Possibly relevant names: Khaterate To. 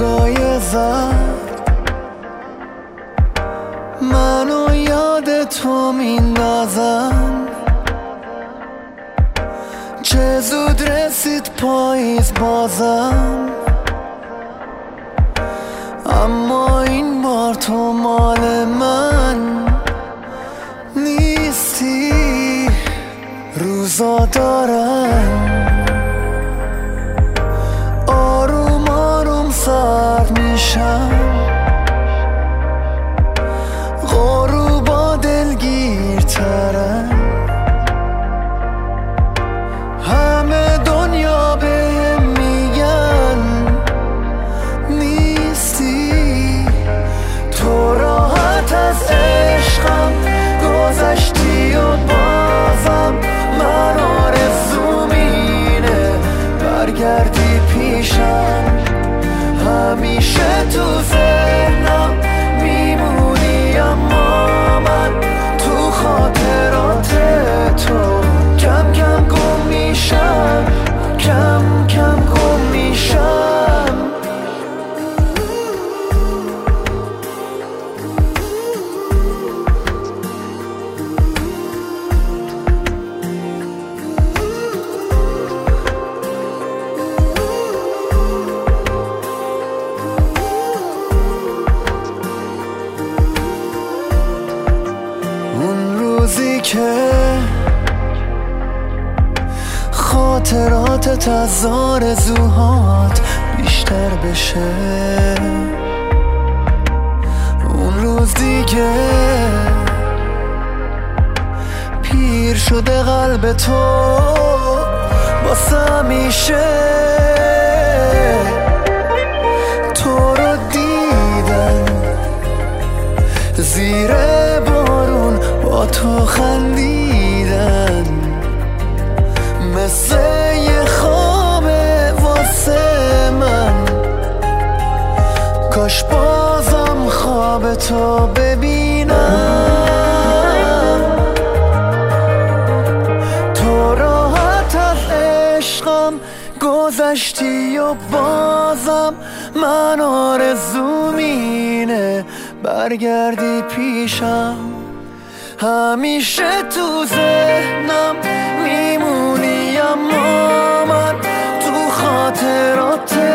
رگای زرد منو یاد تو میندازن. چه زود رسید پاییز بازم، اما این بار تو مال من نیستی. روزا دارن آروم آروم سرد میشن، غروبا دلگیرترن، همه دنیا بهم میگن نیستی. تو راحت از عشقم گذشتی و بازم من آرزوم اینه برگردی پیشم. همیشه تو ذهنم میمونی اما من تو خاطرات تو کم کم گم میشم، کم کم گم میشم. اون روزی که خاطراتت از آرزوهات بیشتر بشه، اون روز دیگه پیر شده قلب تو واسه همیشه. تو رو دیدم زیر بارون با تو خندیدن، مثل یه خواب واسه من. کاش بازم خواب تو ببینم. تو راحت از عشقم گذشتی و بازم من آرزوم اینه برگردی پیشم. همیشه تو ذهنم میمونی اما من تو خاطرات